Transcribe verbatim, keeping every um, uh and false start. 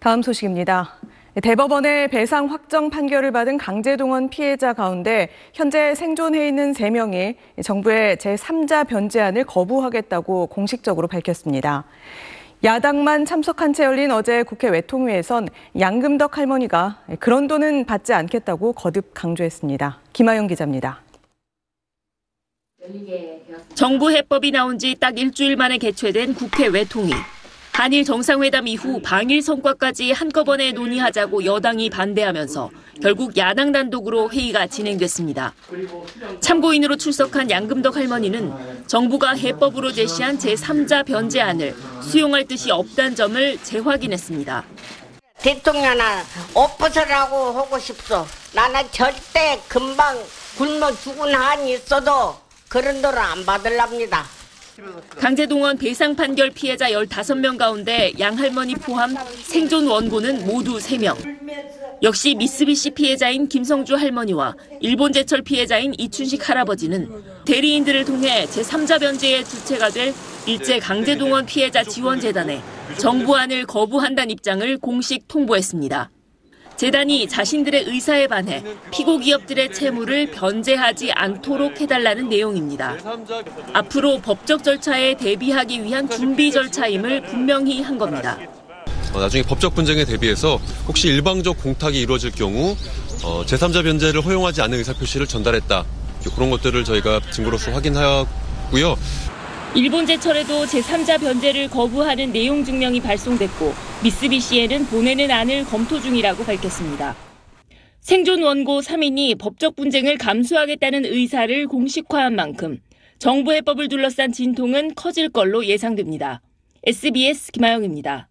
다음 소식입니다. 대법원의 배상 확정 판결을 받은 강제동원 피해자 가운데 현재 생존해 있는 세 명이 정부의 제삼자 변제안을 거부하겠다고 공식적으로 밝혔습니다. 야당만 참석한 채 열린 어제 국회 외통위에선 양금덕 할머니가 그런 돈은 받지 않겠다고 거듭 강조했습니다. 김하영 기자입니다. 정부 해법이 나온 지 딱 일주일 만에 개최된 국회 외통위. 한일 정상회담 이후 방일 성과까지 한꺼번에 논의하자고 여당이 반대하면서 결국 야당 단독으로 회의가 진행됐습니다. 참고인으로 출석한 양금덕 할머니는 정부가 해법으로 제시한 제삼자 변제안을 수용할 뜻이 없다는 점을 재확인했습니다. 대통령아, 엎어서라고 하고 싶소. 나는 절대 금방 굶어 죽은 한이 있어도 그런 돈을 안 받으랍니다. 강제동원 배상 판결 피해자 열다섯 명 가운데 양할머니 포함 생존 원고는 모두 세 명. 역시 미쓰비시 피해자인 김성주 할머니와 일본제철 피해자인 이춘식 할아버지는 대리인들을 통해 제삼자 변제의 주체가 될 일제강제동원 피해자 지원재단에 정부안을 거부한다는 입장을 공식 통보했습니다. 재단이 자신들의 의사에 반해 피고기업들의 채무를 변제하지 않도록 해달라는 내용입니다. 앞으로 법적 절차에 대비하기 위한 준비 절차임을 분명히 한 겁니다. 나중에 법적 분쟁에 대비해서 혹시 일방적 공탁이 이루어질 경우 제삼자 변제를 허용하지 않은 의사표시를 전달했다. 그런 것들을 저희가 증거로서 확인하였고요. 일본제철에도 제삼자 변제를 거부하는 내용 증명이 발송됐고 미쓰비시에는 보내는 안을 검토 중이라고 밝혔습니다. 생존 원고 삼 인이 법적 분쟁을 감수하겠다는 의사를 공식화한 만큼 정부 해법을 둘러싼 진통은 커질 걸로 예상됩니다. 에스비에스 김하영입니다.